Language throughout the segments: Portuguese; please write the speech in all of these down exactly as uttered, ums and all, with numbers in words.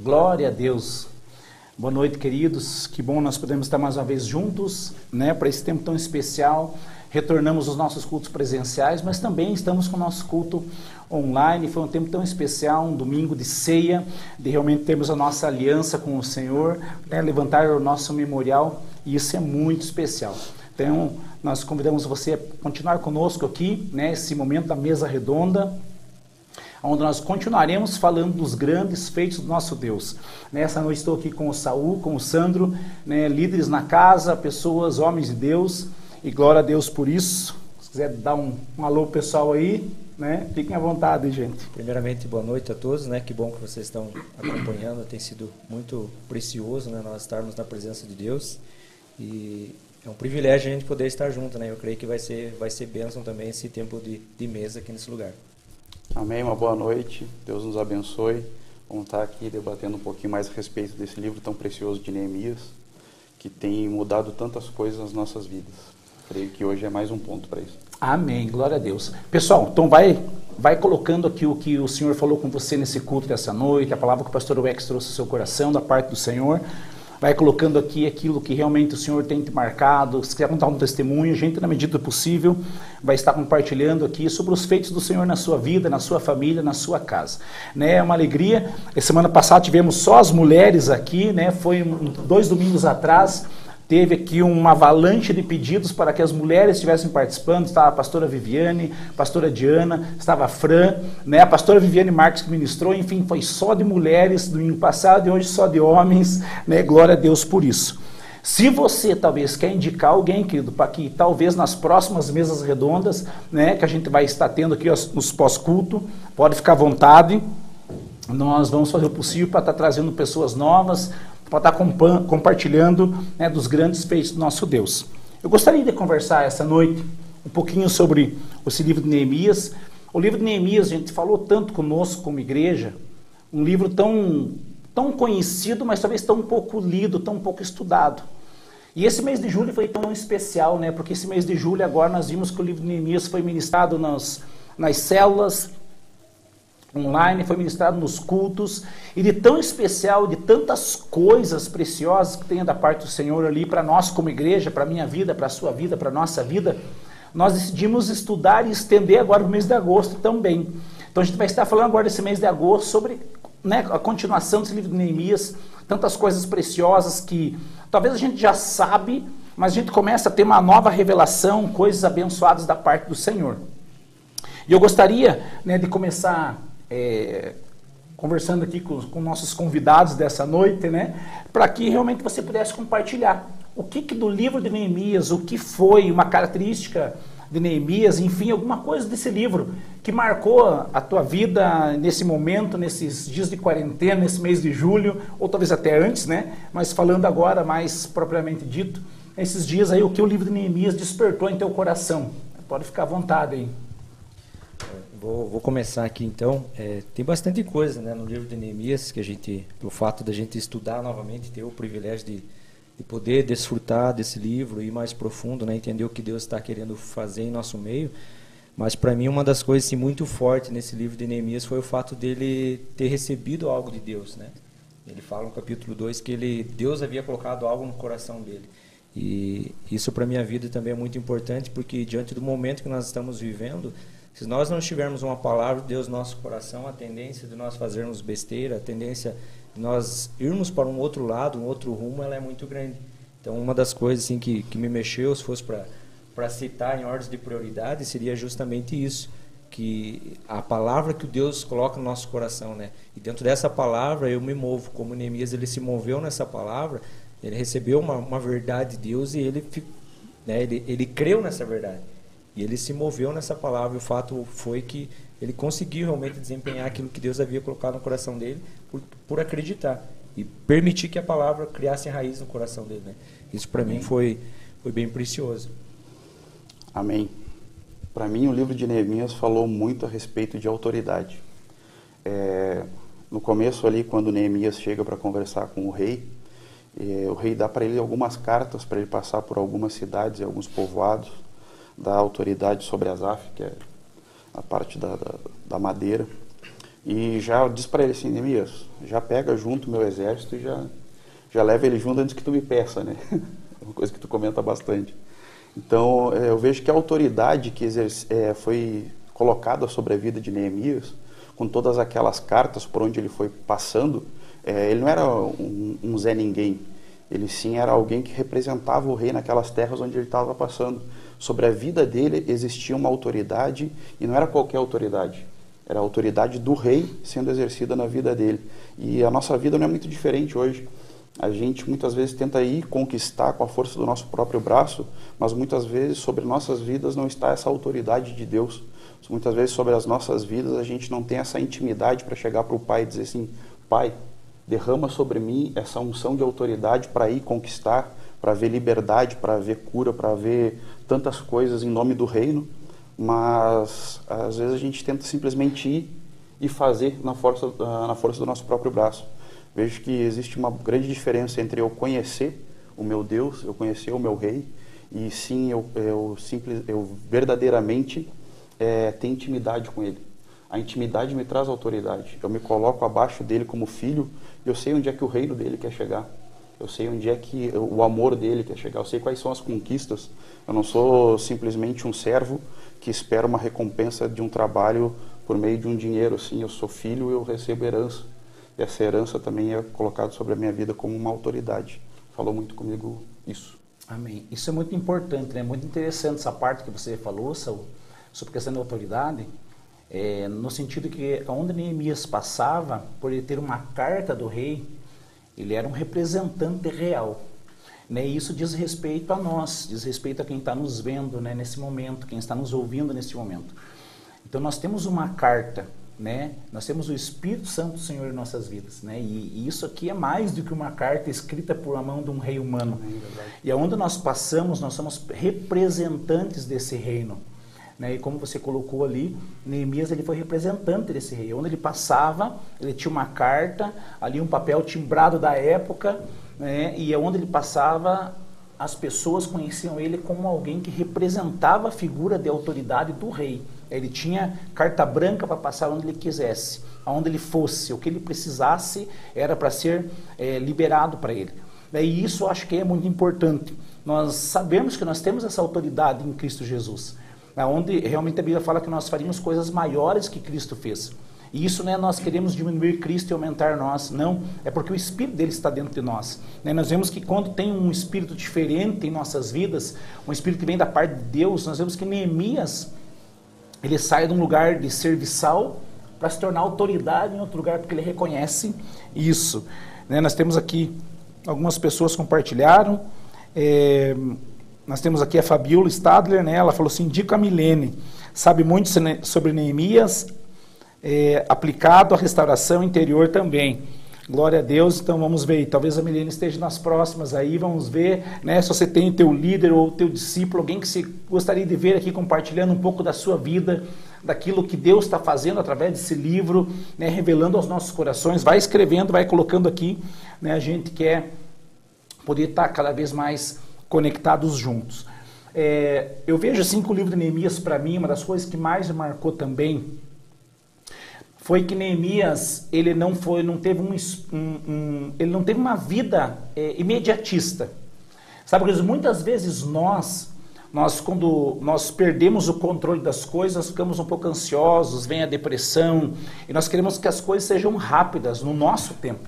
Glória a Deus. Boa noite, queridos. Que bom nós podemos estar mais uma vez juntos, né, para esse tempo tão especial. Retornamos aos nossos cultos presenciais, mas também estamos com o nosso culto online. Foi um tempo tão especial, um domingo de ceia, de realmente termos a nossa aliança com o Senhor, né, levantar o nosso memorial, e isso é muito especial. Então, nós convidamos você a continuar conosco aqui, né, esse momento da mesa redonda, onde nós continuaremos falando dos grandes feitos do nosso Deus. Nessa noite estou aqui com o Saúl, com o Sandro, né, líderes na casa, pessoas, homens de Deus, e glória a Deus por isso. Se quiser dar um, um alô pessoal aí, né, fiquem à vontade, gente. Primeiramente, boa noite a todos, né, que bom que vocês estão acompanhando, tem sido muito precioso, né, nós estarmos na presença de Deus, e é um privilégio a gente poder estar junto, né, eu creio que vai ser, vai ser bênção também esse tempo de, de mesa aqui nesse lugar. Amém, uma boa noite, Deus nos abençoe. Vamos estar aqui debatendo um pouquinho mais a respeito desse livro tão precioso de Neemias, que tem mudado tantas coisas nas nossas vidas. Creio que hoje é mais um ponto para isso. Amém, glória a Deus. Pessoal, então vai, vai colocando aqui o que o Senhor falou com você nesse culto dessa noite, a palavra que o pastor Wex trouxe ao seu coração, da parte do Senhor. Vai colocando aqui aquilo que realmente o Senhor tem te marcado. Se quiser contar um testemunho, a gente, na medida do possível, vai estar compartilhando aqui sobre os feitos do Senhor na sua vida, na sua família, na sua casa. Né? É uma alegria. Semana passada tivemos só as mulheres aqui, né? Foi um, dois domingos atrás. Teve aqui uma avalanche de pedidos para que as mulheres estivessem participando. Estava a pastora Viviane, a pastora Diana, estava a Fran, né? A pastora Viviane Marques que ministrou, enfim, foi só de mulheres domingo passado e hoje só de homens, né? Glória a Deus por isso. Se você talvez quer indicar alguém, querido, para que talvez nas próximas mesas redondas, né, que a gente vai estar tendo aqui os pós-culto, pode ficar à vontade. Nós vamos fazer o possível para estar trazendo pessoas novas, para estar compartilhando, né, dos grandes feitos do nosso Deus. Eu gostaria de conversar essa noite um pouquinho sobre esse livro de Neemias. O livro de Neemias, a gente falou tanto conosco como igreja, um livro tão, tão conhecido, mas talvez tão pouco lido, tão pouco estudado. E esse mês de julho foi tão especial, né, porque esse mês de julho agora nós vimos que o livro de Neemias foi ministrado nas, nas células online, foi ministrado nos cultos, e de tão especial, de tantas coisas preciosas que tem da parte do Senhor ali para nós como igreja, para a minha vida, para a sua vida, para a nossa vida, nós decidimos estudar e estender agora o mês de agosto também. Então a gente vai estar falando agora desse mês de agosto sobre, né, a continuação desse livro de Neemias, tantas coisas preciosas que talvez a gente já sabe, mas a gente começa a ter uma nova revelação, coisas abençoadas da parte do Senhor. E eu gostaria, né, de começar... É, conversando aqui com, com nossos convidados dessa noite, né, para que realmente você pudesse compartilhar o que, que do livro de Neemias, o que foi uma característica de Neemias, enfim, alguma coisa desse livro que marcou a tua vida nesse momento, nesses dias de quarentena, nesse mês de julho, ou talvez até antes, né, mas falando agora mais propriamente dito, esses dias aí, o que o livro de Neemias despertou em teu coração. Pode ficar à vontade aí. Vou, vou começar aqui então, é, tem bastante coisa, né, no livro de Neemias, que a gente, pelo fato da gente estudar novamente, ter o privilégio de, de poder desfrutar desse livro, ir mais profundo, né, entender o que Deus está querendo fazer em nosso meio, mas para mim uma das coisas assim, muito forte nesse livro de Neemias foi o fato dele ter recebido algo de Deus, né? Ele fala no capítulo dois que ele, Deus havia colocado algo no coração dele, e isso para a minha vida também é muito importante, porque diante do momento que nós estamos vivendo, se nós não tivermos uma palavra de Deus no nosso coração, a tendência de nós fazermos besteira, a tendência de nós irmos para um outro lado, um outro rumo, ela é muito grande. Então, uma das coisas assim, que, que me mexeu, se fosse para citar em ordem de prioridade, seria justamente isso, que a palavra que Deus coloca no nosso coração, né? E dentro dessa palavra eu me movo, como Neemias ele se moveu nessa palavra, ele recebeu uma, uma verdade de Deus e ele, né, ele, ele creu nessa verdade. E ele se moveu nessa palavra, e o fato foi que ele conseguiu realmente desempenhar aquilo que Deus havia colocado no coração dele por, por acreditar e permitir que a palavra criasse raiz no coração dele, né? Isso para mim foi, foi bem precioso. Amém. Para mim o livro de Neemias falou muito a respeito de autoridade. É, no começo ali, quando Neemias chega para conversar com o rei, é, o rei dá para ele algumas cartas para ele passar por algumas cidades e alguns povoados, da autoridade sobre a Zaf, que é a parte da, da, da madeira. E já diz para ele assim: Neemias, já pega junto o meu exército e já, já leva ele junto antes que tu me peça, né? É uma coisa que tu comenta bastante. Então, eu vejo que a autoridade que exerce, é, foi colocada sobre a vida de Neemias, com todas aquelas cartas por onde ele foi passando, é, ele não era um, um Zé Ninguém. Ele sim era alguém que representava o rei naquelas terras onde ele estava passando. Sobre a vida dele existia uma autoridade, e não era qualquer autoridade. Era a autoridade do rei sendo exercida na vida dele. E a nossa vida não é muito diferente hoje. A gente muitas vezes tenta ir conquistar com a força do nosso próprio braço, mas muitas vezes sobre nossas vidas não está essa autoridade de Deus. Muitas vezes sobre as nossas vidas a gente não tem essa intimidade para chegar para o Pai e dizer assim: Pai, derrama sobre mim essa unção de autoridade para ir conquistar, para ver liberdade, para ver cura, para ver tantas coisas em nome do reino. Mas às vezes a gente tenta simplesmente ir e fazer na força, na força do nosso próprio braço. Vejo que existe uma grande diferença entre eu conhecer o meu Deus, eu conhecer o meu rei, e sim, eu, eu, simples, eu verdadeiramente é, tenho intimidade com ele. A intimidade me traz autoridade. Eu me coloco abaixo dele como filho, e eu sei onde é que o reino dele quer chegar. Eu sei onde é que o amor dele quer chegar. Eu sei quais são as conquistas. Eu não sou simplesmente um servo que espera uma recompensa de um trabalho por meio de um dinheiro. Sim, eu sou filho e eu recebo herança. E essa herança também é colocada sobre a minha vida como uma autoridade. Falou muito comigo isso. Amém. Isso é muito importante, né? Muito interessante essa parte que você falou, Saúl, sobre a questão da autoridade, é, no sentido que onde Neemias passava, por ele ter uma carta do rei, ele era um representante real. Né, isso diz respeito a nós, diz respeito a quem está nos vendo, né, nesse momento, quem está nos ouvindo nesse momento. Então nós temos uma carta, né, nós temos o Espírito Santo do Senhor em nossas vidas, né, e, e isso aqui é mais do que uma carta escrita por a mão de um rei humano. É, e aonde nós passamos, nós somos representantes desse reino. Né, e como você colocou ali, Neemias ele foi representante desse rei. Onde ele passava, ele tinha uma carta, ali um papel timbrado da época, né? E onde ele passava, as pessoas conheciam ele como alguém que representava a figura de autoridade do rei. Ele tinha carta branca para passar onde ele quisesse, aonde ele fosse, o que ele precisasse era para ser é, liberado para ele. E isso eu acho que é muito importante. Nós sabemos que nós temos essa autoridade em Cristo Jesus, onde realmente a Bíblia fala que nós faríamos coisas maiores que Cristo fez. E isso não é nós queremos diminuir Cristo e aumentar nós, não. É porque o Espírito dele está dentro de nós. Né? Nós vemos que quando tem um Espírito diferente em nossas vidas, um Espírito que vem da parte de Deus, nós vemos que Neemias, ele sai de um lugar de serviçal para se tornar autoridade em outro lugar, porque ele reconhece isso. Né? Nós temos aqui, algumas pessoas compartilharam, é, nós temos aqui a Fabiola Stadler, né? Ela falou assim: indica a Milene, sabe muito sobre Neemias, É, aplicado à restauração interior também. Glória a Deus. Então vamos ver, talvez a Milene esteja nas próximas aí, vamos ver, né, se você tem o teu líder ou o teu discípulo, alguém que você gostaria de ver aqui compartilhando um pouco da sua vida, daquilo que Deus está fazendo através desse livro, né, revelando aos nossos corações. Vai escrevendo, vai colocando aqui, né, a gente quer poder estar cada vez mais conectados juntos. É, eu vejo assim que o livro de Neemias, para mim, uma das coisas que mais me marcou também foi que Neemias, ele não foi, não teve um, um, um ele não teve uma vida é, imediatista. Sabe, porque muitas vezes nós, nós quando nós perdemos o controle das coisas, nós ficamos um pouco ansiosos, vem a depressão, e nós queremos que as coisas sejam rápidas no nosso tempo.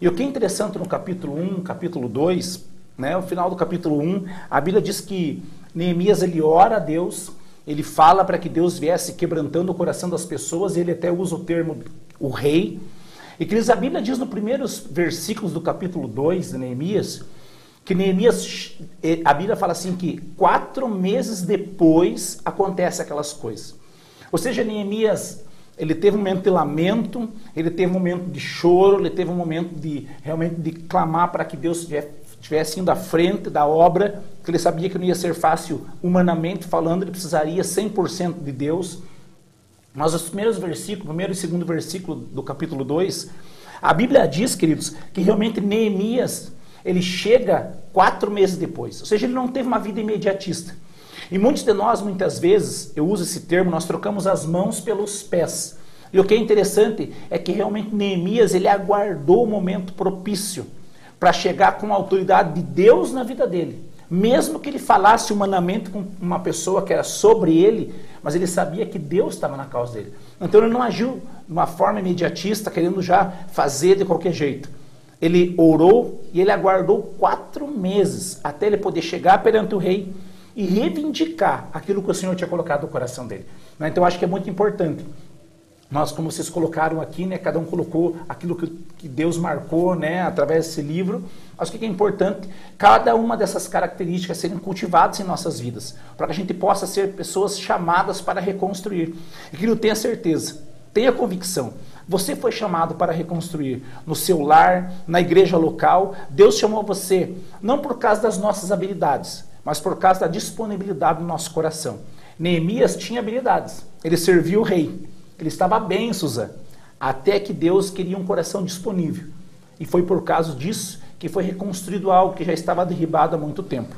E o que é interessante no capítulo um, capítulo dois, né, o final do capítulo um, a Bíblia diz que Neemias, ele ora a Deus. Ele fala para que Deus viesse quebrantando o coração das pessoas, e ele até usa o termo o rei. E que a Bíblia diz nos primeiros versículos do capítulo dois de Neemias, que Neemias, a Bíblia fala assim que quatro meses depois acontece aquelas coisas. Ou seja, Neemias, ele teve um momento de lamento, ele teve um momento de choro, ele teve um momento de realmente de clamar para que Deus estivesse indo à frente da obra, que ele sabia que não ia ser fácil humanamente falando, ele precisaria cem por cento de Deus. Mas os primeiros versículos, primeiro e segundo versículo do capítulo dois, a Bíblia diz, queridos, que realmente Neemias, ele chega quatro meses depois. Ou seja, ele não teve uma vida imediatista. E muitos de nós, muitas vezes, eu uso esse termo, nós trocamos as mãos pelos pés. E o que é interessante é que realmente Neemias, ele aguardou o momento propício para chegar com a autoridade de Deus na vida dele. Mesmo que ele falasse humanamente com uma pessoa que era sobre ele, mas ele sabia que Deus estava na causa dele. Então ele não agiu de uma forma imediatista, querendo já fazer de qualquer jeito. Ele orou e ele aguardou quatro meses até ele poder chegar perante o rei e reivindicar aquilo que o Senhor tinha colocado no coração dele. Então eu acho que é muito importante. Nós, como vocês colocaram aqui, né, cada um colocou aquilo que, que Deus marcou, né, através desse livro. Acho que é importante cada uma dessas características serem cultivadas em nossas vidas, para que a gente possa ser pessoas chamadas para reconstruir. E que eu tenha certeza, tenha convicção. Você foi chamado para reconstruir no seu lar, na igreja local. Deus chamou você, não por causa das nossas habilidades, mas por causa da disponibilidade do nosso coração. Neemias tinha habilidades, ele serviu o rei. Ele estava bem, Suzana, até que Deus queria um coração disponível. E foi por causa disso que foi reconstruído algo que já estava derribado há muito tempo.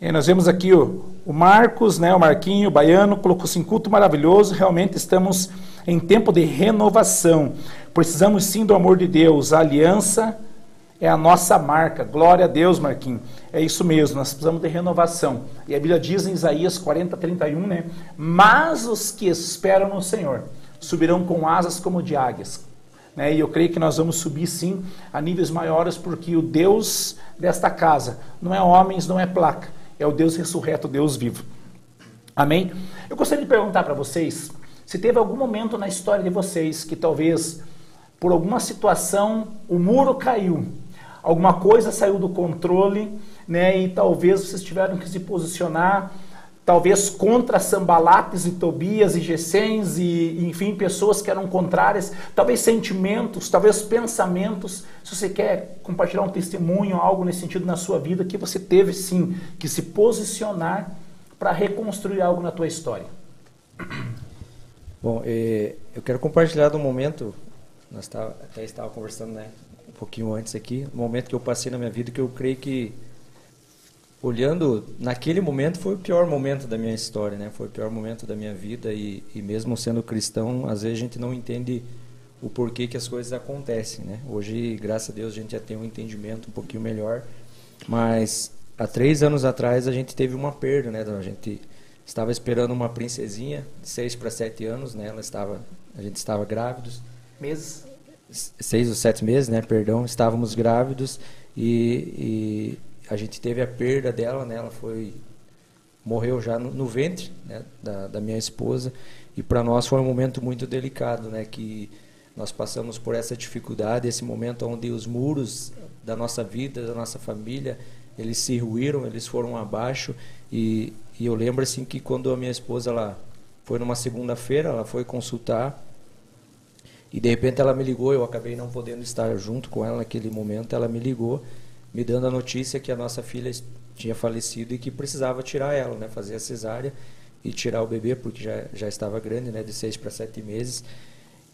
E nós vemos aqui o, o Marcos, né, o Marquinho, o Baiano, colocou assim, culto maravilhoso. Realmente estamos em tempo de renovação. Precisamos sim do amor de Deus. A aliança é a nossa marca. Glória a Deus, Marquinho. É isso mesmo, nós precisamos de renovação. E a Bíblia diz em Isaías quarenta, trinta e um, né? Mas os que esperam no Senhor subirão com asas como de águias. Né? E eu creio que nós vamos subir sim a níveis maiores, porque o Deus desta casa não é homens, não é placa. É o Deus ressurreto, o Deus vivo. Amém? Eu gostaria de perguntar para vocês se teve algum momento na história de vocês que talvez por alguma situação o muro caiu. Alguma coisa saiu do controle, né? E talvez vocês tiveram que se posicionar, talvez contra Sambalates e Tobias e Gesém e, enfim, pessoas que eram contrárias, talvez sentimentos, talvez pensamentos. Se você quer compartilhar um testemunho, algo nesse sentido na sua vida, que você teve sim que se posicionar para reconstruir algo na tua história. Bom, eh, eu quero compartilhar do momento, nós tá, até estava conversando, né? Um pouquinho antes aqui, o momento que eu passei na minha vida, que eu creio que, olhando naquele momento, foi o pior momento da minha história, né? Foi o pior momento da minha vida e, e mesmo sendo cristão, às vezes a gente não entende o porquê que as coisas acontecem, né? Hoje, graças a Deus, a gente já tem um entendimento um pouquinho melhor, mas há três anos atrás a gente teve uma perda, né? A gente estava esperando uma princesinha de seis para sete anos, né? Ela estava, a gente estava grávidos. Meses. Seis ou sete meses, né? Perdão, estávamos grávidos e, e a gente teve a perda dela, né? Ela foi, morreu já no, no ventre, né? da, da minha esposa, e para nós foi um momento muito delicado, né? Que nós passamos por essa dificuldade, esse momento onde os muros da nossa vida, da nossa família, eles se ruíram, eles foram abaixo e, e eu lembro assim que quando a minha esposa, ela foi numa segunda-feira, ela foi consultar. E de repente ela me ligou, eu acabei não podendo estar junto com ela naquele momento, ela me ligou, me dando a notícia que a nossa filha tinha falecido e que precisava tirar ela, né, fazer a cesárea e tirar o bebê, porque já, já estava grande, né, de seis para sete meses.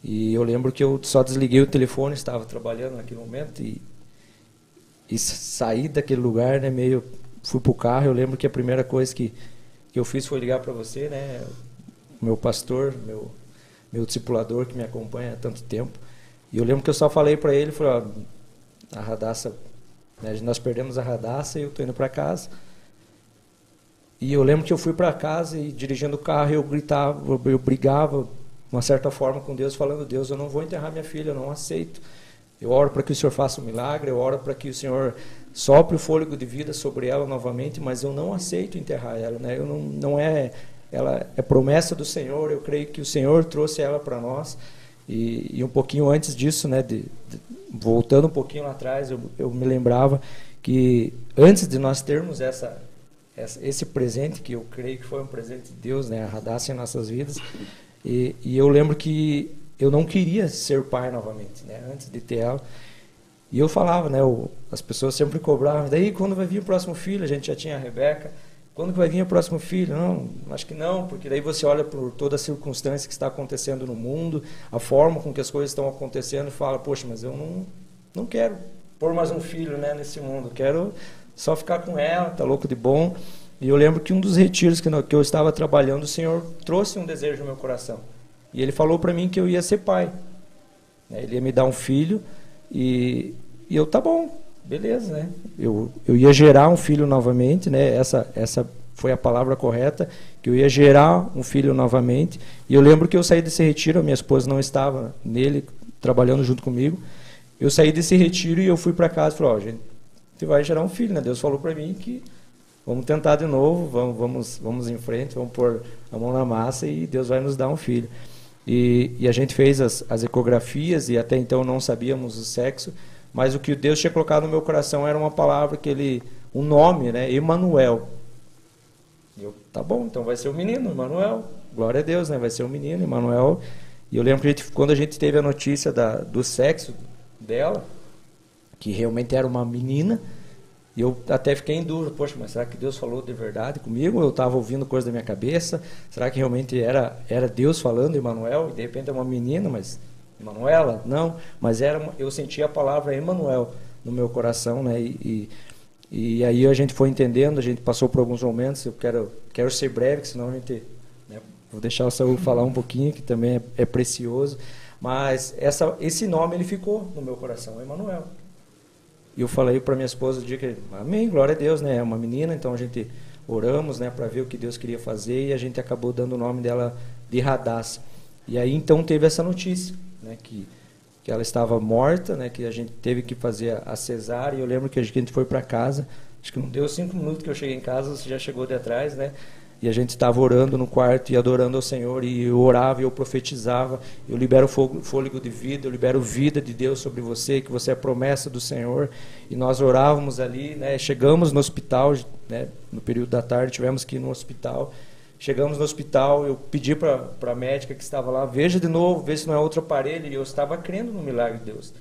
E eu lembro que eu só desliguei o telefone, estava trabalhando naquele momento e, e saí daquele lugar, né, meio, fui para o carro. Eu lembro que a primeira coisa que, que eu fiz foi ligar para você, né, meu pastor, meu... meu discipulador que me acompanha há tanto tempo. E eu lembro que eu só falei para ele, falei, ó, a Hadassa, né, nós perdemos a Hadassa e eu tô indo para casa. E eu lembro que eu fui para casa e dirigindo o carro eu gritava, eu brigava de uma certa forma com Deus, falando, Deus, eu não vou enterrar minha filha, eu não aceito. Eu oro para que o Senhor faça um milagre, eu oro para que o Senhor sopre o fôlego de vida sobre ela novamente, mas eu não aceito enterrar ela, né? Eu não, não é... Ela é promessa do Senhor, eu creio que o Senhor trouxe ela para nós. E, e um pouquinho antes disso, né, de, de, voltando um pouquinho lá atrás, eu, eu me lembrava que antes de nós termos essa, essa, esse presente, que eu creio que foi um presente de Deus, né, a Hadassa em nossas vidas, e, e eu lembro que eu não queria ser pai novamente, né, antes de ter ela. E eu falava, né, eu, as pessoas sempre cobravam, daí quando vai vir o próximo filho, a gente já tinha a Rebeca, quando vai vir o próximo filho? Não, acho que não, porque daí você olha por toda a circunstância que está acontecendo no mundo, a forma com que as coisas estão acontecendo e fala, poxa, mas eu não, não quero pôr mais um filho, né, nesse mundo, quero só ficar com ela, tá louco de bom. E eu lembro que um dos retiros que, que eu estava trabalhando, o Senhor trouxe um desejo no meu coração. E ele falou para mim que eu ia ser pai. Ele ia me dar um filho. E, e eu, tá bom, beleza, né? Eu, eu ia gerar um filho novamente, né? Essa, essa foi a palavra correta, que eu ia gerar um filho novamente. E eu lembro que eu saí desse retiro, a minha esposa não estava nele, trabalhando junto comigo. Eu saí desse retiro e eu fui para casa e falei, ó, oh, gente, você vai gerar um filho, né? Deus falou para mim que vamos tentar de novo, vamos, vamos, vamos em frente, vamos pôr a mão na massa e Deus vai nos dar um filho. E, e a gente fez as, as ecografias e até então não sabíamos o sexo, mas o que Deus tinha colocado no meu coração era uma palavra que ele, um nome, né? Emanuel. E eu, tá bom, então vai ser um menino, Emanuel. Glória a Deus, né? Vai ser um menino, Emanuel. E eu lembro que a gente, quando a gente teve a notícia da, do sexo dela, que realmente era uma menina, e eu até fiquei em dúvida, poxa, mas será que Deus falou de verdade comigo? Eu estava ouvindo coisa da minha cabeça, será que realmente era, era Deus falando, Emanuel? E de repente é uma menina, mas Emanuela? Não, mas era, eu sentia a palavra Emanuel no meu coração, né? E, e, e aí a gente foi entendendo, a gente passou por alguns momentos, eu quero, quero ser breve, senão a gente... Né, vou deixar o Saúl falar um pouquinho, que também é, é precioso. Mas essa, esse nome ele ficou no meu coração, Emanuel. E eu falei para minha esposa o dia que, amém, glória a Deus, né? É uma menina, então a gente oramos, né, para ver o que Deus queria fazer, e a gente acabou dando o nome dela de Hadassa. E aí então teve essa notícia, né, que que ela estava morta, né, que a gente teve que fazer a, a cesárea. E eu lembro que a gente foi para casa, acho que não deu cinco minutos que eu cheguei em casa, você já chegou de atrás, né? E a gente estava orando no quarto e adorando ao Senhor, e eu orava e eu profetizava, eu libero fôlego de vida, eu libero vida de Deus sobre você, que você é a promessa do Senhor. E nós orávamos ali, né? Chegamos no hospital, né? No período da tarde tivemos que ir no hospital, chegamos no hospital, eu pedi para a médica que estava lá, veja de novo, vê se não é outro aparelho, e eu estava crendo no milagre de Deus,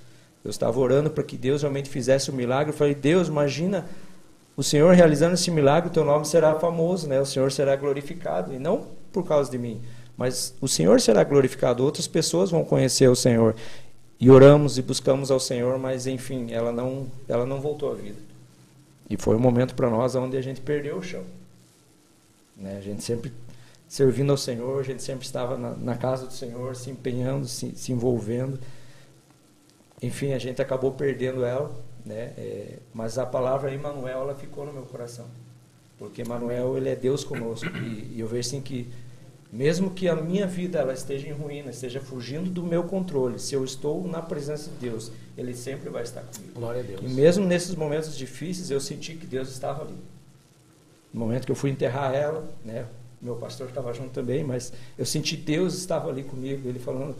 eu estava orando para que Deus realmente fizesse o milagre. Eu falei, Deus, imagina... O Senhor realizando esse milagre, o teu nome será famoso, né? O Senhor será glorificado, e não por causa de mim, mas o Senhor será glorificado, outras pessoas vão conhecer o Senhor. E oramos e buscamos ao Senhor, mas enfim, ela não, ela não voltou à vida. E foi um momento para nós onde a gente perdeu o chão, né? A gente sempre servindo ao Senhor, a gente sempre estava na, na casa do Senhor, se empenhando, se, se envolvendo. Enfim, a gente acabou perdendo ela, né? É, mas a palavra Emanuel, ela ficou no meu coração, porque Emanuel, ele é Deus conosco. E, e eu vejo assim que mesmo que a minha vida ela esteja em ruína, esteja fugindo do meu controle, se eu estou na presença de Deus, ele sempre vai estar comigo. Glória a Deus. E mesmo nesses momentos difíceis, eu senti que Deus estava ali. No momento que eu fui enterrar ela, né? Meu pastor estava junto também, mas eu senti Deus estava ali comigo, ele falando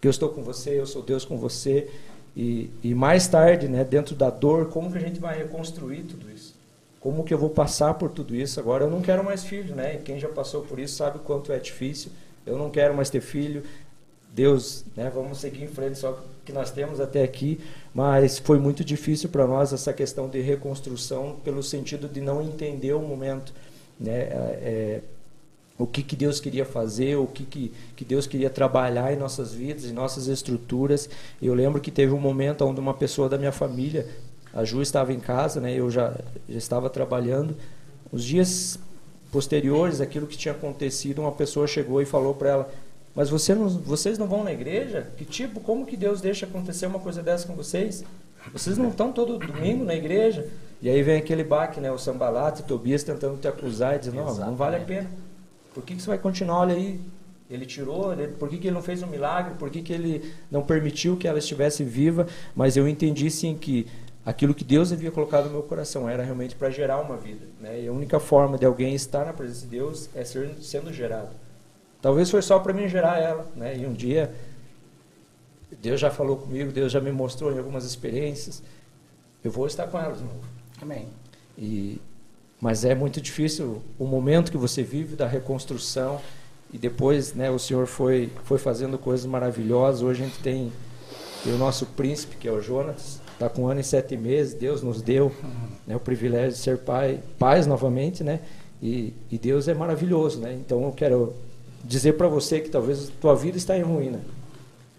que eu estou com você, eu sou Deus com você. E, e mais tarde, né, dentro da dor, como que a gente vai reconstruir tudo isso? Como que eu vou passar por tudo isso? Agora eu não quero mais filho, né? E quem já passou por isso sabe o quanto é difícil. Eu não quero mais ter filho. Deus, né, vamos seguir em frente, só que nós temos até aqui. Mas foi muito difícil para nós essa questão de reconstrução, pelo sentido de não entender o momento, né? É, o que, que Deus queria fazer, o que, que, que Deus queria trabalhar em nossas vidas, em nossas estruturas. Eu lembro que teve um momento onde uma pessoa da minha família, a Ju estava em casa, né, eu já, já estava trabalhando. Os dias posteriores àquilo que tinha acontecido, uma pessoa chegou e falou para ela, mas você não, vocês não vão na igreja? Que tipo, como que Deus deixa acontecer uma coisa dessa com vocês? Vocês não estão todo domingo na igreja? E aí vem aquele baque, né, o Sambalate, o Tobias tentando te acusar e dizer, não, não vale a pena. Por que, que você vai continuar? Olha aí, ele tirou, ele, por que, que ele não fez um milagre? Por que, que ele não permitiu que ela estivesse viva? Mas eu entendi sim que aquilo que Deus havia colocado no meu coração era realmente para gerar uma vida, né? E a única forma de alguém estar na presença de Deus é ser, sendo gerado. Talvez foi só para mim gerar ela, né? E um dia, Deus já falou comigo, Deus já me mostrou em algumas experiências, eu vou estar com ela de novo. Amém. E... Mas é muito difícil o momento que você vive da reconstrução. E depois, né, o Senhor foi, foi fazendo coisas maravilhosas. Hoje a gente tem, tem o nosso príncipe, que é o Jonas. Está com um ano e sete meses. Deus nos deu, né, o privilégio de ser pai, pais novamente, né? E, e Deus é maravilhoso, né? Então eu quero dizer para você que talvez a tua vida está em ruína.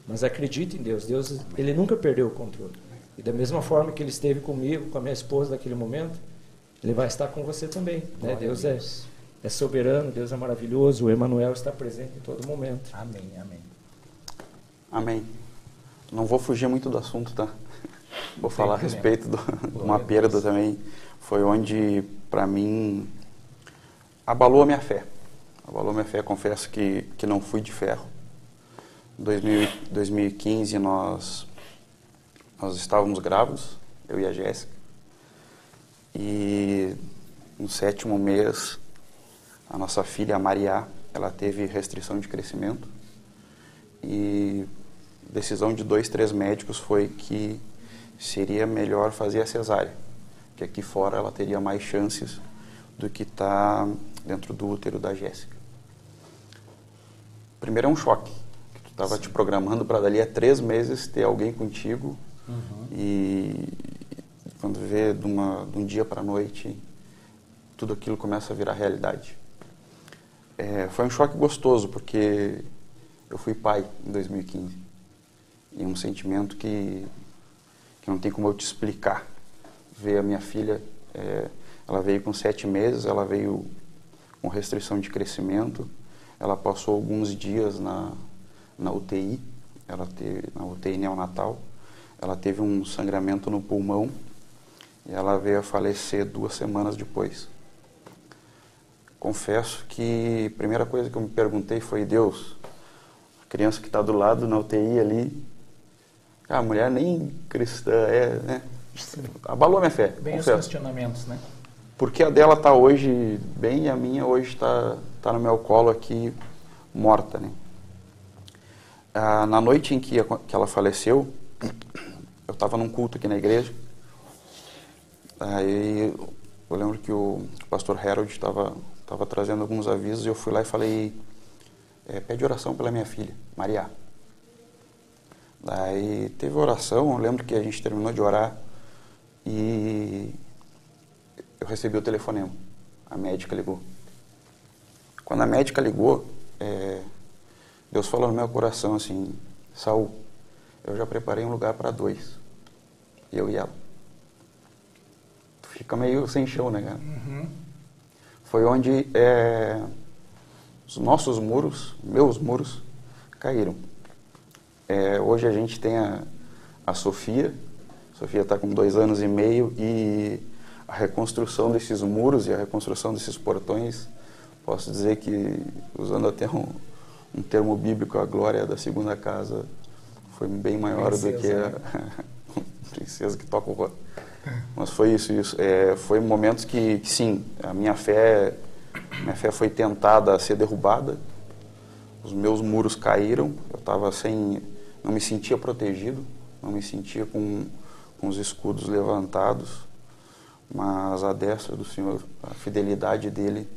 Mas acredite em Deus. Deus, ele nunca perdeu o controle. E da mesma forma que ele esteve comigo, com a minha esposa naquele momento, ele vai estar com você também, né? Deus, Deus. É, é soberano, Deus é maravilhoso, o Emanuel está presente em todo momento. Amém, amém. Amém. Não vou fugir muito do assunto, tá? Vou falar a respeito do, de uma perda também. Foi onde, para mim, abalou a minha fé. Abalou a minha fé, confesso que, que não fui de ferro. Em dois mil e quinze, nós, nós estávamos grávidos, eu e a Jéssica. E no sétimo mês, a nossa filha, a Maria, ela teve restrição de crescimento. E a decisão de dois, três médicos foi que seria melhor fazer a cesárea, que aqui fora ela teria mais chances do que tá dentro do útero da Jéssica. Primeiro é um choque, que tu tava Sim. te programando para dali a três meses ter alguém contigo uhum. e, e quando vê de, uma, de um dia para a noite, tudo aquilo começa a virar realidade. É, foi um choque gostoso, porque eu fui pai em dois mil e quinze e um sentimento que, que não tem como eu te explicar. Ver a minha filha, é, ela veio com sete meses, ela veio com restrição de crescimento, ela passou alguns dias na, na U T I, ela teve, na U T I neonatal, ela teve um sangramento no pulmão e ela veio a falecer duas semanas depois. Confesso que a primeira coisa que eu me perguntei foi, Deus, a criança que está do lado na U T I ali, a mulher nem cristã é, né? Abalou a minha fé. Bem os questionamentos, né? Porque a dela está hoje bem e a minha hoje está tá no meu colo aqui, morta, né? Ah, na noite em que, a, que ela faleceu, eu estava num culto aqui na igreja. Aí eu lembro que o pastor Harold estava tava trazendo alguns avisos e eu fui lá e falei, é, pede oração pela minha filha, Maria. Daí teve oração, eu lembro que a gente terminou de orar. E eu recebi o telefonema, a médica ligou. Quando a médica ligou, é, Deus falou no meu coração assim, Saúl, eu já preparei um lugar para dois, eu e ela. Tu fica meio sem chão, né, cara? Uhum. Foi onde é, os nossos muros, meus muros, caíram. É, hoje a gente tem a, a Sofia, Sofia está com dois anos e meio e a reconstrução desses muros e a reconstrução desses portões, posso dizer que, usando até um, um termo bíblico, a glória da segunda casa foi bem maior princesa, do que a né? princesa que toca o rosto. Mas foi isso, isso. É, foi momentos que, que, sim, a minha fé, minha fé foi tentada a ser derrubada, os meus muros caíram, eu estava sem, não me sentia protegido, não me sentia com... com os escudos levantados, mas a destra do Senhor, a fidelidade dele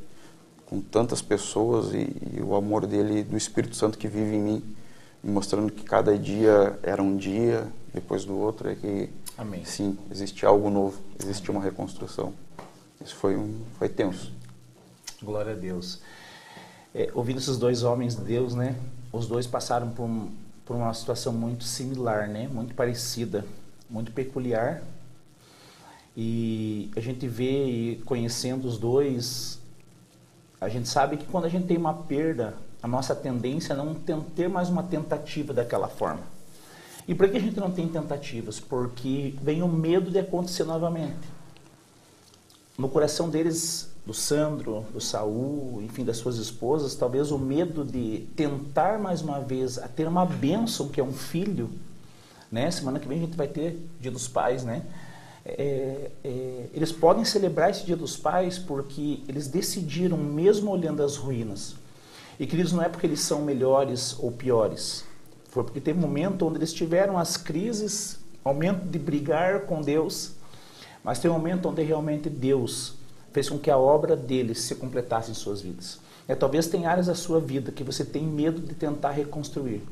com tantas pessoas e, e o amor dele, do Espírito Santo que vive em mim, me mostrando que cada dia era um dia, depois do outro, é que Amém. Sim, existe algo novo, existe uma reconstrução. Isso foi, um, foi tenso. Glória a Deus. É, ouvindo esses dois homens de Deus, né? Os dois passaram por, um, por uma situação muito similar, né? Muito parecida. Muito peculiar, e a gente vê, e conhecendo os dois, a gente sabe que quando a gente tem uma perda, a nossa tendência é não ter mais uma tentativa daquela forma. E por que a gente não tem tentativas? Porque vem o medo de acontecer novamente. No coração deles, do Sandro, do Saúl, enfim, das suas esposas, talvez o medo de tentar mais uma vez a ter uma bênção que é um filho, né? Semana que vem a gente vai ter Dia dos Pais, né? É, é, eles podem celebrar esse Dia dos Pais porque eles decidiram, mesmo olhando as ruínas. E, queridos, não é porque eles são melhores ou piores. Foi porque teve um momento onde eles tiveram as crises, momento de brigar com Deus, mas tem um momento onde realmente Deus fez com que a obra deles se completasse em suas vidas. É, talvez tenha áreas da sua vida que você tem medo de tentar reconstruir.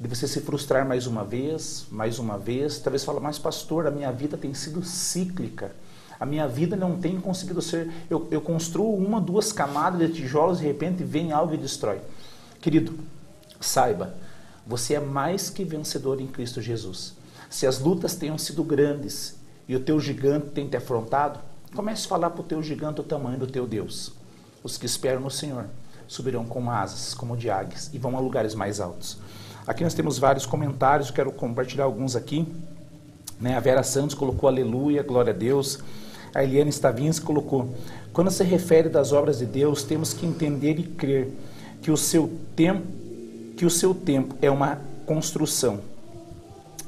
De você se frustrar mais uma vez, mais uma vez. Talvez fala, mas pastor, a minha vida tem sido cíclica. A minha vida não tem conseguido ser... Eu, eu construo uma, duas camadas de tijolos, de repente vem algo e destrói. Querido, saiba, você é mais que vencedor em Cristo Jesus. Se as lutas tenham sido grandes e o teu gigante tem te afrontado, comece a falar para o teu gigante o tamanho do teu Deus. Os que esperam no Senhor subirão com asas, como de águias, e vão a lugares mais altos. Aqui nós temos vários comentários, quero compartilhar alguns aqui. Né? A Vera Santos colocou aleluia, glória a Deus. A Eliane Stavins colocou, quando se refere das obras de Deus, temos que entender e crer que o seu tempo, que o seu tempo é uma construção.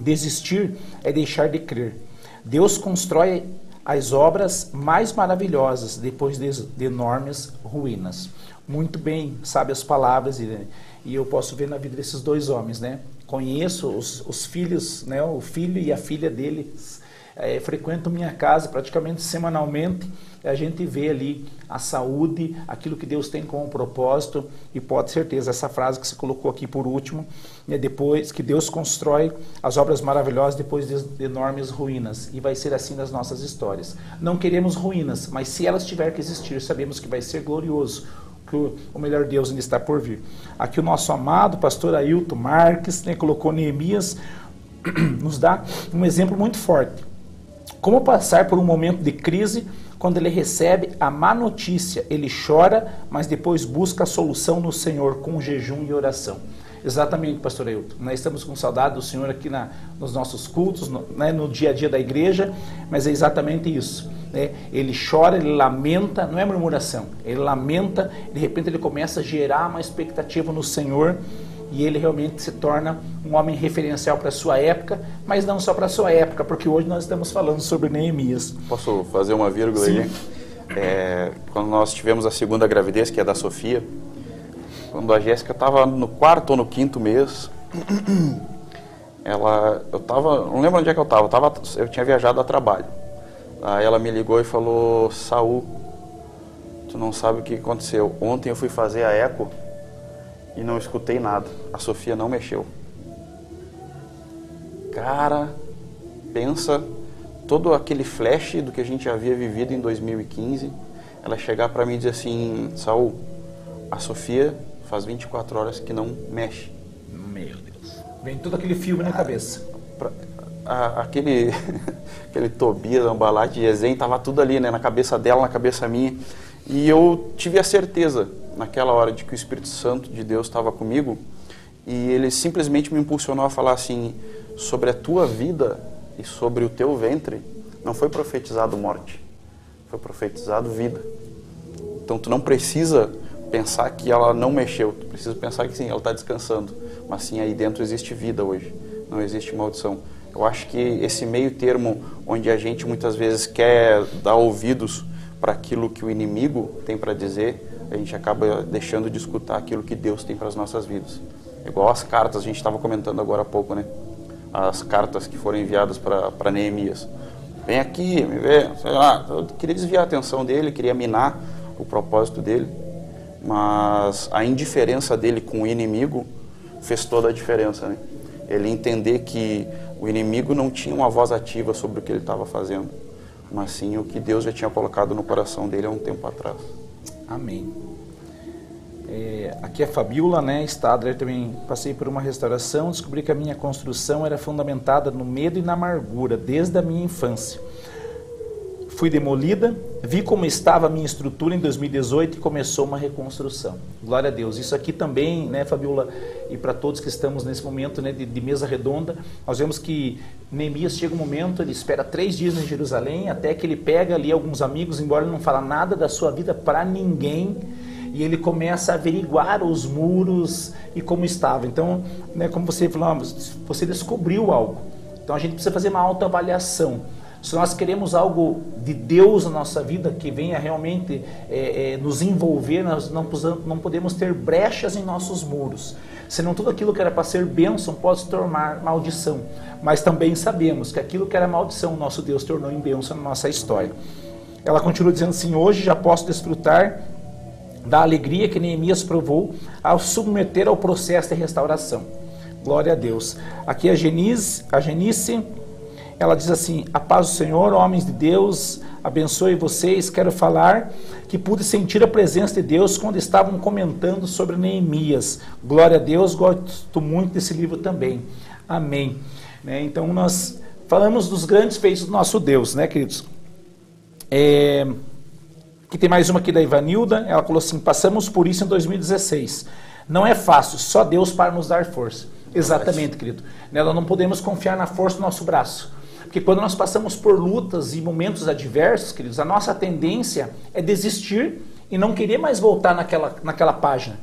Desistir é deixar de crer. Deus constrói as obras mais maravilhosas depois de, de enormes ruínas. Muito bem, sabe as palavras, e, e eu posso ver na vida desses dois homens, né? Conheço os, os filhos, né? O filho e a filha deles é, frequentam minha casa praticamente semanalmente. A gente vê ali a saúde, aquilo que Deus tem como propósito, e pode ter certeza, essa frase que se colocou aqui por último, né, depois que Deus constrói as obras maravilhosas depois de enormes ruínas, e vai ser assim nas nossas histórias. Não queremos ruínas, mas se elas tiver que existir, sabemos que vai ser glorioso, que o melhor Deus ainda está por vir. Aqui o nosso amado pastor Ailton Marques, né, colocou Neemias, nos dá um exemplo muito forte. Como passar por um momento de crise. Quando ele recebe a má notícia, ele chora, mas depois busca a solução no Senhor com jejum e oração. Exatamente, pastor Ailton. Nós estamos com saudade do Senhor aqui na, nos nossos cultos, no, né, no dia a dia da igreja, mas é exatamente isso. Né? Ele chora, ele lamenta, não é murmuração, ele lamenta, de repente ele começa a gerar uma expectativa no Senhor, e ele realmente se torna um homem referencial para a sua época, mas não só para a sua época, porque hoje nós estamos falando sobre Neemias. Posso fazer uma vírgula Sim. aí? É, quando nós tivemos a segunda gravidez, que é da Sofia, quando a Jéssica estava no quarto ou no quinto mês, ela, eu tava, não lembro onde é que eu estava, eu, tava, eu tinha viajado a trabalho. Aí ela me ligou e falou, Saúl, tu não sabe o que aconteceu, ontem eu fui fazer a eco, e não escutei nada. A Sofia não mexeu. Cara, pensa todo aquele flash do que a gente havia vivido em dois mil e quinze. Ela chegar para mim e dizer assim, Saúl, a Sofia faz vinte e quatro horas que não mexe. Meu Deus. Vem todo aquele filme na a, cabeça. Pra, a, aquele, aquele Tobias, Sambalate, Gesém, tava tudo ali, né? Na cabeça dela, na cabeça minha. E eu tive a certeza naquela hora de que o Espírito Santo de Deus estava comigo, e ele simplesmente me impulsionou a falar assim, sobre a tua vida e sobre o teu ventre, não foi profetizado morte, foi profetizado vida. Então tu não precisa pensar que ela não mexeu, tu precisa pensar que sim, ela está descansando, mas sim, aí dentro existe vida hoje, não existe maldição. Eu acho que esse meio termo, onde a gente muitas vezes quer dar ouvidos para aquilo que o inimigo tem para dizer, a gente acaba deixando de escutar aquilo que Deus tem para as nossas vidas. Igual as cartas, a gente estava comentando agora há pouco, né? As cartas que foram enviadas para Neemias. Vem aqui, me vê, sei lá. Eu queria desviar a atenção dele, queria minar o propósito dele, mas a indiferença dele com o inimigo fez toda a diferença, né? Ele entender que o inimigo não tinha uma voz ativa sobre o que ele estava fazendo, mas sim o que Deus já tinha colocado no coração dele há um tempo atrás. Amém. É, aqui a Fabiola, né, Stadler, também passei por uma restauração, descobri que a minha construção era fundamentada no medo e na amargura, desde a minha infância. Fui demolida, vi como estava a minha estrutura em dois mil e dezoito e começou uma reconstrução. Glória a Deus. Isso aqui também, né, Fabiola, e para todos que estamos nesse momento, né, de, de mesa redonda, nós vemos que Neemias chega um momento, ele espera três dias em Jerusalém, até que ele pega ali alguns amigos, embora ele não fala nada da sua vida para ninguém, e ele começa a averiguar os muros e como estava. Então, né, como você falou, você descobriu algo. Então a gente precisa fazer uma autoavaliação. Se nós queremos algo de Deus na nossa vida, que venha realmente é, é, nos envolver, nós não, não podemos ter brechas em nossos muros. Senão tudo aquilo que era para ser bênção pode se tornar maldição. Mas também sabemos que aquilo que era maldição, nosso Deus tornou em bênção na nossa história. Ela continua dizendo assim, hoje já posso desfrutar da alegria que Neemias provou ao submeter ao processo de restauração. Glória a Deus. Aqui a Genice... A Genice ela diz assim, a paz do Senhor, homens de Deus, abençoe vocês. Quero falar que pude sentir a presença de Deus quando estavam comentando sobre Neemias. Glória a Deus, gosto muito desse livro também. Amém. Né? Então nós falamos dos grandes feitos do nosso Deus, né, queridos? É... Aqui tem mais uma aqui da Ivanilda, ela falou assim, passamos por isso em dois mil e dezesseis. Não é fácil, só Deus para nos dar força. Exatamente, querido. Nós não podemos confiar na força do nosso braço. Porque quando nós passamos por lutas e momentos adversos, queridos, a nossa tendência é desistir e não querer mais voltar naquela, naquela página.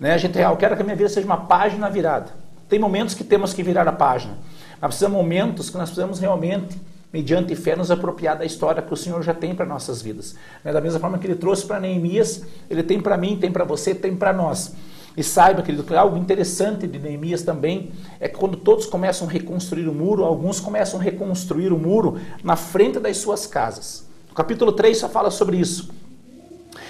Né? A gente, eu quero que a minha vida seja uma página virada. Tem momentos que temos que virar a página. Mas precisa momentos que nós precisamos realmente, mediante fé, nos apropriar da história que o Senhor já tem para nossas vidas. Né? Da mesma forma que Ele trouxe para Neemias, Ele tem para mim, tem para você, tem para nós. E saiba, querido, que algo interessante de Neemias também é que quando todos começam a reconstruir o muro, alguns começam a reconstruir o muro na frente das suas casas. O capítulo três só fala sobre isso.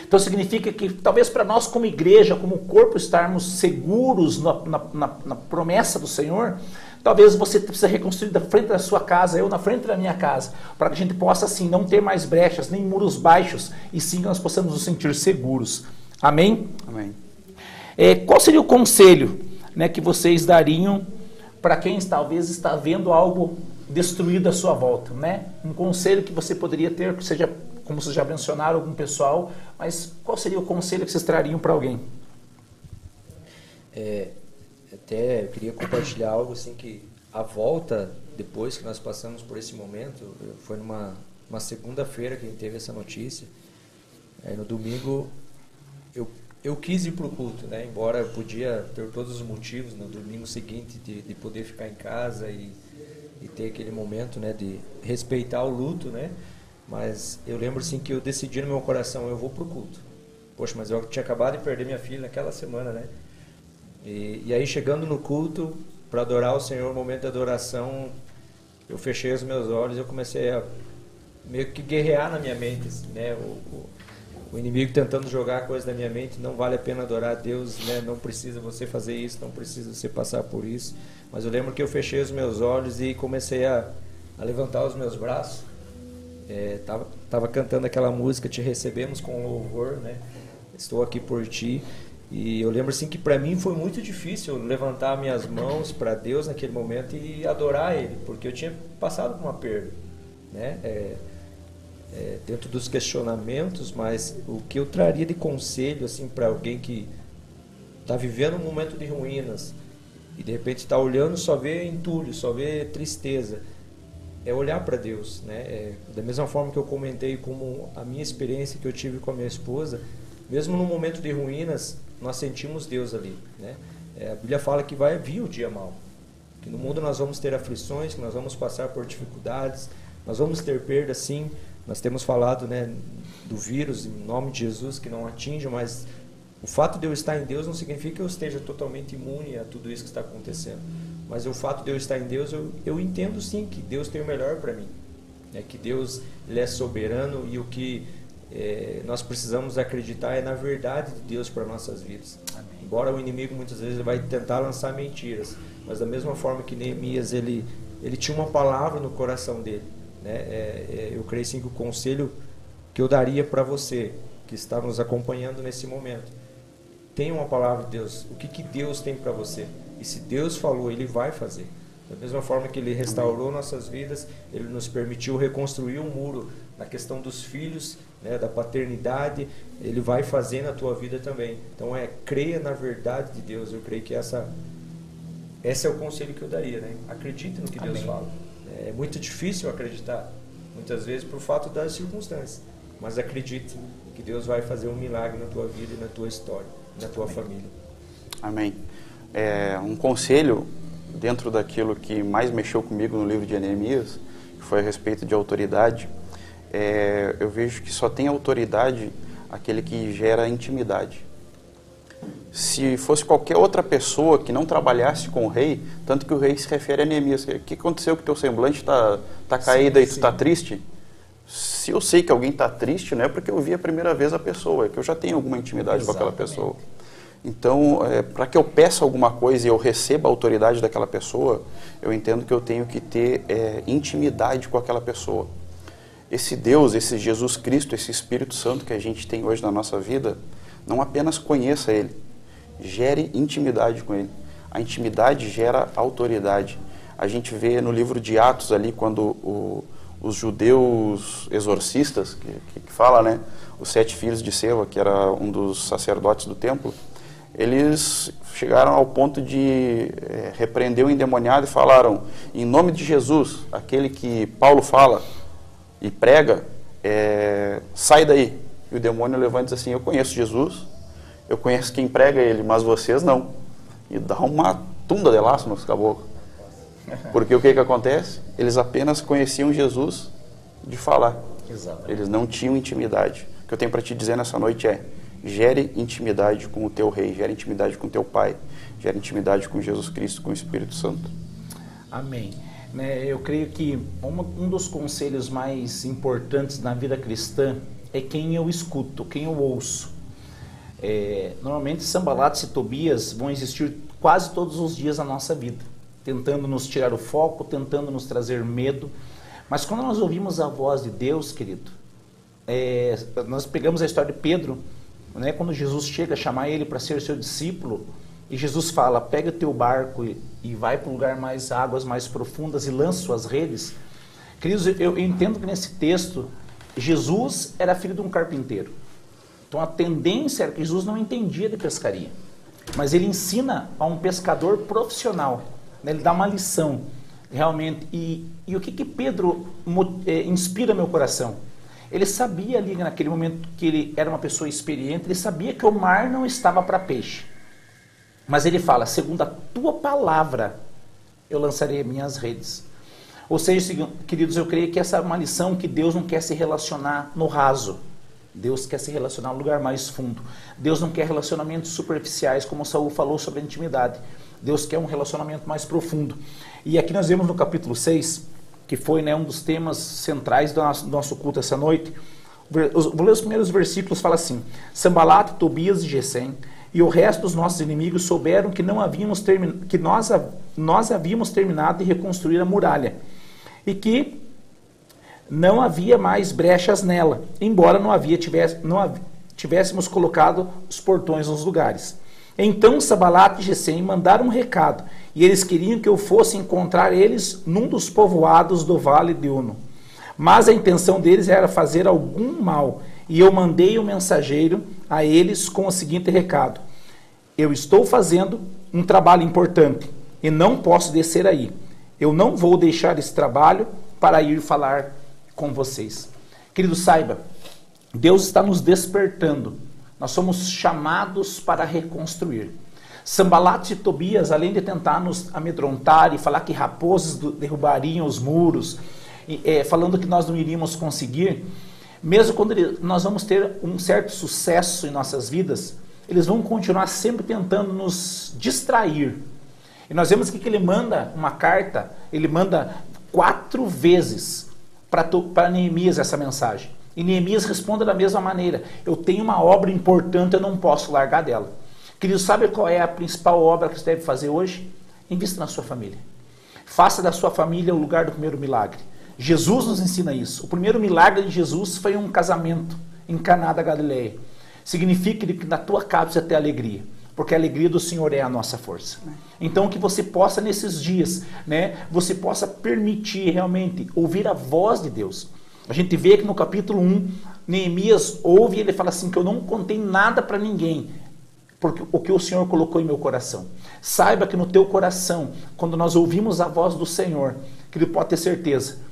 Então significa que talvez para nós como igreja, como corpo, estarmos seguros na, na, na, na promessa do Senhor, talvez você precise reconstruir da frente da sua casa, eu na frente da minha casa, para que a gente possa assim não ter mais brechas, nem muros baixos, e sim que nós possamos nos sentir seguros. Amém? Amém. É, qual seria o conselho, né, que vocês dariam para quem talvez está vendo algo destruído à sua volta? Né? Um conselho que você poderia ter, que seja, como vocês já mencionaram, algum pessoal, mas qual seria o conselho que vocês trariam para alguém? É, até eu queria compartilhar algo assim que a volta, depois que nós passamos por esse momento, foi numa uma segunda-feira que a gente teve essa notícia, é, no domingo eu Eu quis ir para o culto, né? Embora eu podia ter todos os motivos no domingo seguinte de, de poder ficar em casa e, e ter aquele momento, né, de respeitar o luto, né? Mas eu lembro assim que eu decidi no meu coração, eu vou para o culto. Poxa, mas eu tinha acabado de perder minha filha naquela semana, né? E, e aí chegando no culto para adorar o Senhor, momento de adoração, eu fechei os meus olhos, eu comecei a meio que guerrear na minha mente, né? O, o, O inimigo tentando jogar coisas na minha mente, não vale a pena adorar a Deus, né? Não precisa você fazer isso, não precisa você passar por isso. Mas eu lembro que eu fechei os meus olhos e comecei a, a levantar os meus braços. É, tava, tava cantando aquela música, te recebemos com louvor, né? Estou aqui por ti. E eu lembro assim que para mim foi muito difícil levantar minhas mãos para Deus naquele momento e adorar Ele, porque eu tinha passado por uma perda, né? É, É, dentro dos questionamentos, mas o que eu traria de conselho assim para alguém que está vivendo um momento de ruínas e de repente está olhando, só vê entulho, só vê tristeza, é olhar para Deus, né? É, da mesma forma que eu comentei como a minha experiência que eu tive com a minha esposa, mesmo no momento de ruínas, nós sentimos Deus ali, né? É, a Bíblia fala que vai vir o dia mau, que no mundo nós vamos ter aflições, que nós vamos passar por dificuldades, nós vamos ter perda sim. Nós temos falado, né, do vírus, em nome de Jesus, que não atinge, mas o fato de eu estar em Deus não significa que eu esteja totalmente imune a tudo isso que está acontecendo. Mas o fato de eu estar em Deus, eu, eu entendo sim que Deus tem o melhor para mim. É que Deus, Ele é soberano e o que é, nós precisamos acreditar é na verdade de Deus para nossas vidas. Amém. Embora o inimigo muitas vezes vai tentar lançar mentiras, mas da mesma forma que Neemias, ele, ele tinha uma palavra no coração dele. Né? É, é, eu creio sim que o conselho que eu daria para você que está nos acompanhando nesse momento, tenha uma palavra de Deus, o que, que Deus tem para você, e se Deus falou, Ele vai fazer. Da mesma forma que Ele restaurou nossas vidas, Ele nos permitiu reconstruir um muro na questão dos filhos, né, da paternidade, Ele vai fazer na tua vida também. Então é, creia na verdade de Deus. Eu creio que essa, esse é o conselho que eu daria, né? Acredite no que Amém. Deus fala. É muito difícil acreditar, muitas vezes, por fato das circunstâncias. Mas acredite que Deus vai fazer um milagre na tua vida e na tua história, na tua Amém. Família. Amém. É, um conselho, dentro daquilo que mais mexeu comigo no livro de Neemias, que foi a respeito de autoridade, é, eu vejo que só tem autoridade aquele que gera intimidade. Se fosse qualquer outra pessoa que não trabalhasse com o rei, tanto que o rei se refere a Neemias, o que aconteceu que teu semblante está tá caído sim, e tu está triste? Se eu sei que alguém está triste, não é porque eu vi a primeira vez a pessoa, é que eu já tenho alguma intimidade Exatamente. Com aquela pessoa. Então, é, para que eu peça alguma coisa e eu receba a autoridade daquela pessoa, eu entendo que eu tenho que ter é, intimidade com aquela pessoa. Esse Deus, esse Jesus Cristo, esse Espírito Santo que a gente tem hoje na nossa vida, não apenas conheça Ele, gere intimidade com Ele. A intimidade gera autoridade. A gente vê no livro de Atos ali, quando o, os judeus exorcistas, que, que fala, né, os sete filhos de Seba, que era um dos sacerdotes do templo, eles chegaram ao ponto de é, repreender o endemoniado e falaram, em nome de Jesus, aquele que Paulo fala e prega, é, sai daí. E o demônio levanta e diz assim, eu conheço Jesus, eu conheço quem prega ele, mas vocês não. E dá uma tunda de laço nos caboclos. Porque o que que acontece? Eles apenas conheciam Jesus de falar. Exatamente. Eles não tinham intimidade. O que eu tenho para te dizer nessa noite é, gere intimidade com o teu rei, gere intimidade com o teu pai, gere intimidade com Jesus Cristo, com o Espírito Santo. Amém. Né, eu creio que um, um dos conselhos mais importantes na vida cristã é quem eu escuto, quem eu ouço. É, normalmente, Sambalate e Tobias vão existir quase todos os dias na nossa vida, tentando nos tirar o foco, tentando nos trazer medo. Mas quando nós ouvimos a voz de Deus, querido, é, nós pegamos a história de Pedro, né, quando Jesus chega a chamar ele para ser seu discípulo, e Jesus fala, pega o teu barco e, e vai para um lugar mais águas mais profundas e lança suas redes. Queridos, eu, eu entendo que nesse texto, Jesus era filho de um carpinteiro. Então a tendência era que Jesus não entendia de pescaria. Mas ele ensina a um pescador profissional, né? Ele dá uma lição, realmente. E, e o que que Pedro é, inspira meu coração? Ele sabia ali naquele momento que ele era uma pessoa experiente, ele sabia que o mar não estava para peixe. Mas ele fala, segundo a tua palavra, eu lançarei minhas redes. Ou seja, queridos, eu creio que essa é uma lição que Deus não quer se relacionar no raso. Deus quer se relacionar no lugar mais fundo. Deus não quer relacionamentos superficiais, como Saúl falou sobre a intimidade. Deus quer um relacionamento mais profundo. E aqui nós vemos no capítulo seis, que foi, né, um dos temas centrais do nosso, do nosso culto essa noite. Vou ler os primeiros versículos, fala assim, Sambalate, Tobias e Gesém, e o resto dos nossos inimigos souberam que, não havíamos termi- que nós, nós havíamos terminado de reconstruir a muralha, e que não havia mais brechas nela, embora não, havia tivesse, não hav- tivéssemos colocado os portões nos lugares. Então Sambalate e Gesém mandaram um recado, e eles queriam que eu fosse encontrar eles num dos povoados do Vale de Uno. Mas a intenção deles era fazer algum mal, e eu mandei um mensageiro a eles com o seguinte recado. Eu estou fazendo um trabalho importante e não posso descer aí. Eu não vou deixar esse trabalho para ir falar com vocês. Querido, saiba, Deus está nos despertando. Nós somos chamados para reconstruir. Sambalate e Tobias, além de tentar nos amedrontar e falar que raposas derrubariam os muros, e, é, falando que nós não iríamos conseguir, mesmo quando ele, nós vamos ter um certo sucesso em nossas vidas, eles vão continuar sempre tentando nos distrair. E nós vemos que, que ele manda uma carta, ele manda quatro vezes para Neemias essa mensagem. E Neemias responde da mesma maneira. Eu tenho uma obra importante, eu não posso largar dela. Querido, sabe qual é a principal obra que você deve fazer hoje? Invista na sua família. Faça da sua família o lugar do primeiro milagre. Jesus nos ensina isso. O primeiro milagre de Jesus foi um casamento em Caná da Galileia. Significa que na tua casa precisa ter alegria, porque a alegria do Senhor é a nossa força. Então que você possa nesses dias, né, você possa permitir realmente ouvir a voz de Deus. A gente vê que no capítulo um, Neemias ouve e ele fala assim, que eu não contei nada para ninguém, porque o que o Senhor colocou em meu coração. Saiba que no teu coração, quando nós ouvimos a voz do Senhor, que ele pode ter certeza,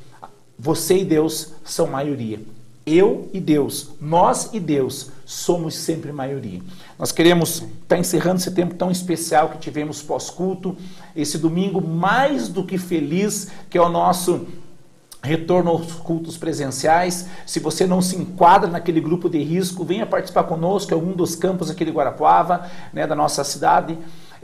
você e Deus são maioria. Eu e Deus, nós e Deus, somos sempre maioria. Nós queremos estar encerrando esse tempo tão especial que tivemos pós-culto, esse domingo mais do que feliz, que é o nosso retorno aos cultos presenciais. Se você não se enquadra naquele grupo de risco, venha participar conosco, é um dos campos aqui de Guarapuava, né, da nossa cidade.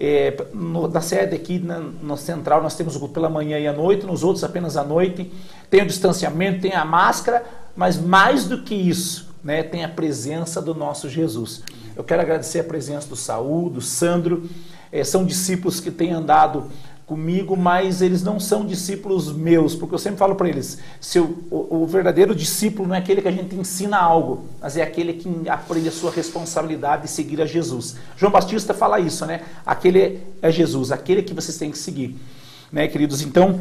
É, no, da sede aqui na, na central nós temos o grupo pela manhã e à noite, nos outros apenas à noite. Tem o distanciamento, tem a máscara, mas mais do que isso, né, tem a presença do nosso Jesus. Eu quero agradecer a presença do Saúl, do Sandro, é, são discípulos que têm andado comigo, mas eles não são discípulos meus, porque eu sempre falo para eles, se o, o, o verdadeiro discípulo não é aquele que a gente ensina algo, mas é aquele que aprende a sua responsabilidade de seguir a Jesus. João Batista fala isso, né? Aquele é Jesus, aquele que vocês têm que seguir, né, queridos? Então,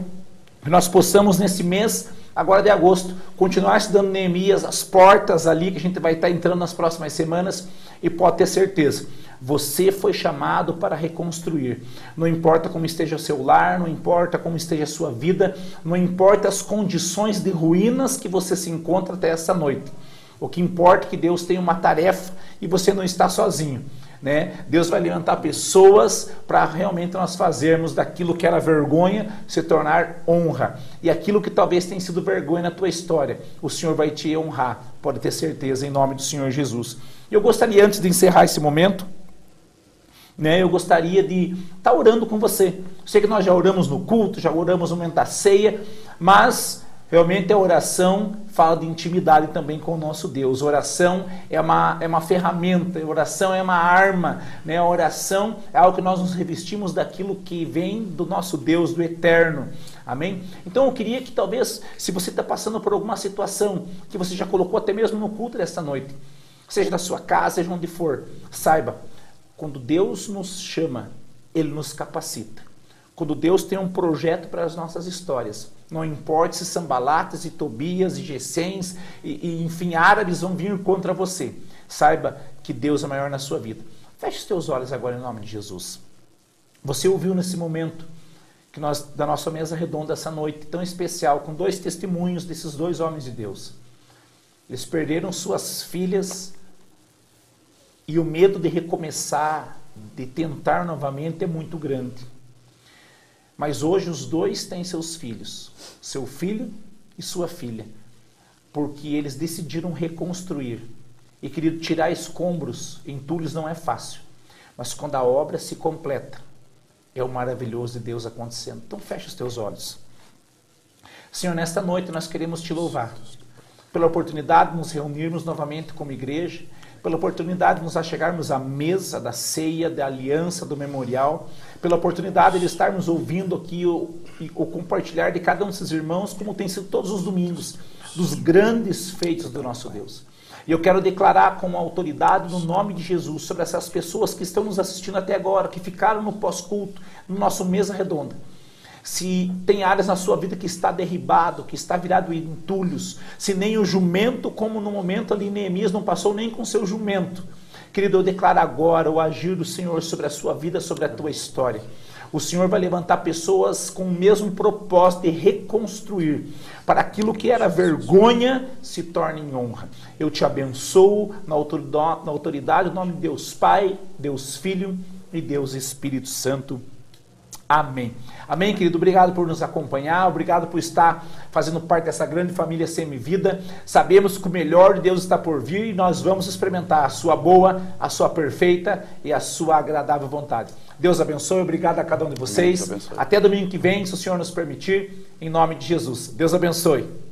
que nós possamos nesse mês, agora de agosto, continuar estudando Neemias, as portas ali que a gente vai estar entrando nas próximas semanas, e pode ter certeza, Você foi chamado para reconstruir. Não importa como esteja seu lar, não importa como esteja a sua vida, não importa as condições de ruínas que você se encontra até essa noite. O que importa é que Deus tem uma tarefa e você não está sozinho, né? Deus vai levantar pessoas para realmente nós fazermos daquilo que era vergonha se tornar honra. E aquilo que talvez tenha sido vergonha na tua história, o Senhor vai te honrar, pode ter certeza, em nome do Senhor Jesus. Eu gostaria, antes de encerrar esse momento, né, eu gostaria de estar orando com você. Eu sei que nós já oramos no culto, já oramos no momento da ceia, mas realmente a oração fala de intimidade também com o nosso Deus. Oração é uma, é uma ferramenta, oração é uma arma, né? A oração é algo que nós nos revestimos daquilo que vem do nosso Deus, do Eterno. Amém? Então eu queria que talvez, se você está passando por alguma situação que você já colocou até mesmo no culto desta noite, seja da sua casa, seja onde for, saiba, quando Deus nos chama, Ele nos capacita. Quando Deus tem um projeto para as nossas histórias, não importa se Sambalates e Tobias e Geséns e, e enfim, árabes vão vir contra você, saiba que Deus é maior na sua vida. Feche os teus olhos agora em nome de Jesus. Você ouviu nesse momento que nós, da nossa mesa redonda essa noite tão especial, com dois testemunhos desses dois homens de Deus. Eles perderam suas filhas e o medo de recomeçar, de tentar novamente é muito grande. Mas hoje os dois têm seus filhos, seu filho e sua filha, porque eles decidiram reconstruir. E, querido, tirar escombros, entulhos não é fácil, mas quando a obra se completa, é o maravilhoso de Deus acontecendo. Então fecha os teus olhos. Senhor, nesta noite nós queremos te louvar pela oportunidade de nos reunirmos novamente como igreja, pela oportunidade de nos achegarmos à mesa da ceia, da aliança, do memorial, pela oportunidade de estarmos ouvindo aqui o, o compartilhar de cada um desses irmãos, como tem sido todos os domingos, dos grandes feitos do nosso Deus. E eu quero declarar com autoridade, no nome de Jesus, sobre essas pessoas que estão nos assistindo até agora, que ficaram no pós-culto, no nosso mesa redonda. Se tem áreas na sua vida que está derribado, que está virado em entulhos, se nem o jumento, como no momento ali Neemias não passou nem com seu jumento, querido, eu declaro agora o agir do Senhor sobre a sua vida, sobre a tua história. O Senhor vai levantar pessoas com o mesmo propósito de reconstruir, para aquilo que era vergonha se torne em honra. Eu te abençoo na autoridade, no nome de Deus Pai, Deus Filho e Deus Espírito Santo. Amém. Amém, querido? Obrigado por nos acompanhar, obrigado por estar fazendo parte dessa grande família Semivida. Sabemos que o melhor de Deus está por vir e nós vamos experimentar a sua boa, a sua perfeita e a sua agradável vontade. Deus abençoe, obrigado a cada um de vocês. Até domingo que vem, se o Senhor nos permitir, em nome de Jesus. Deus abençoe.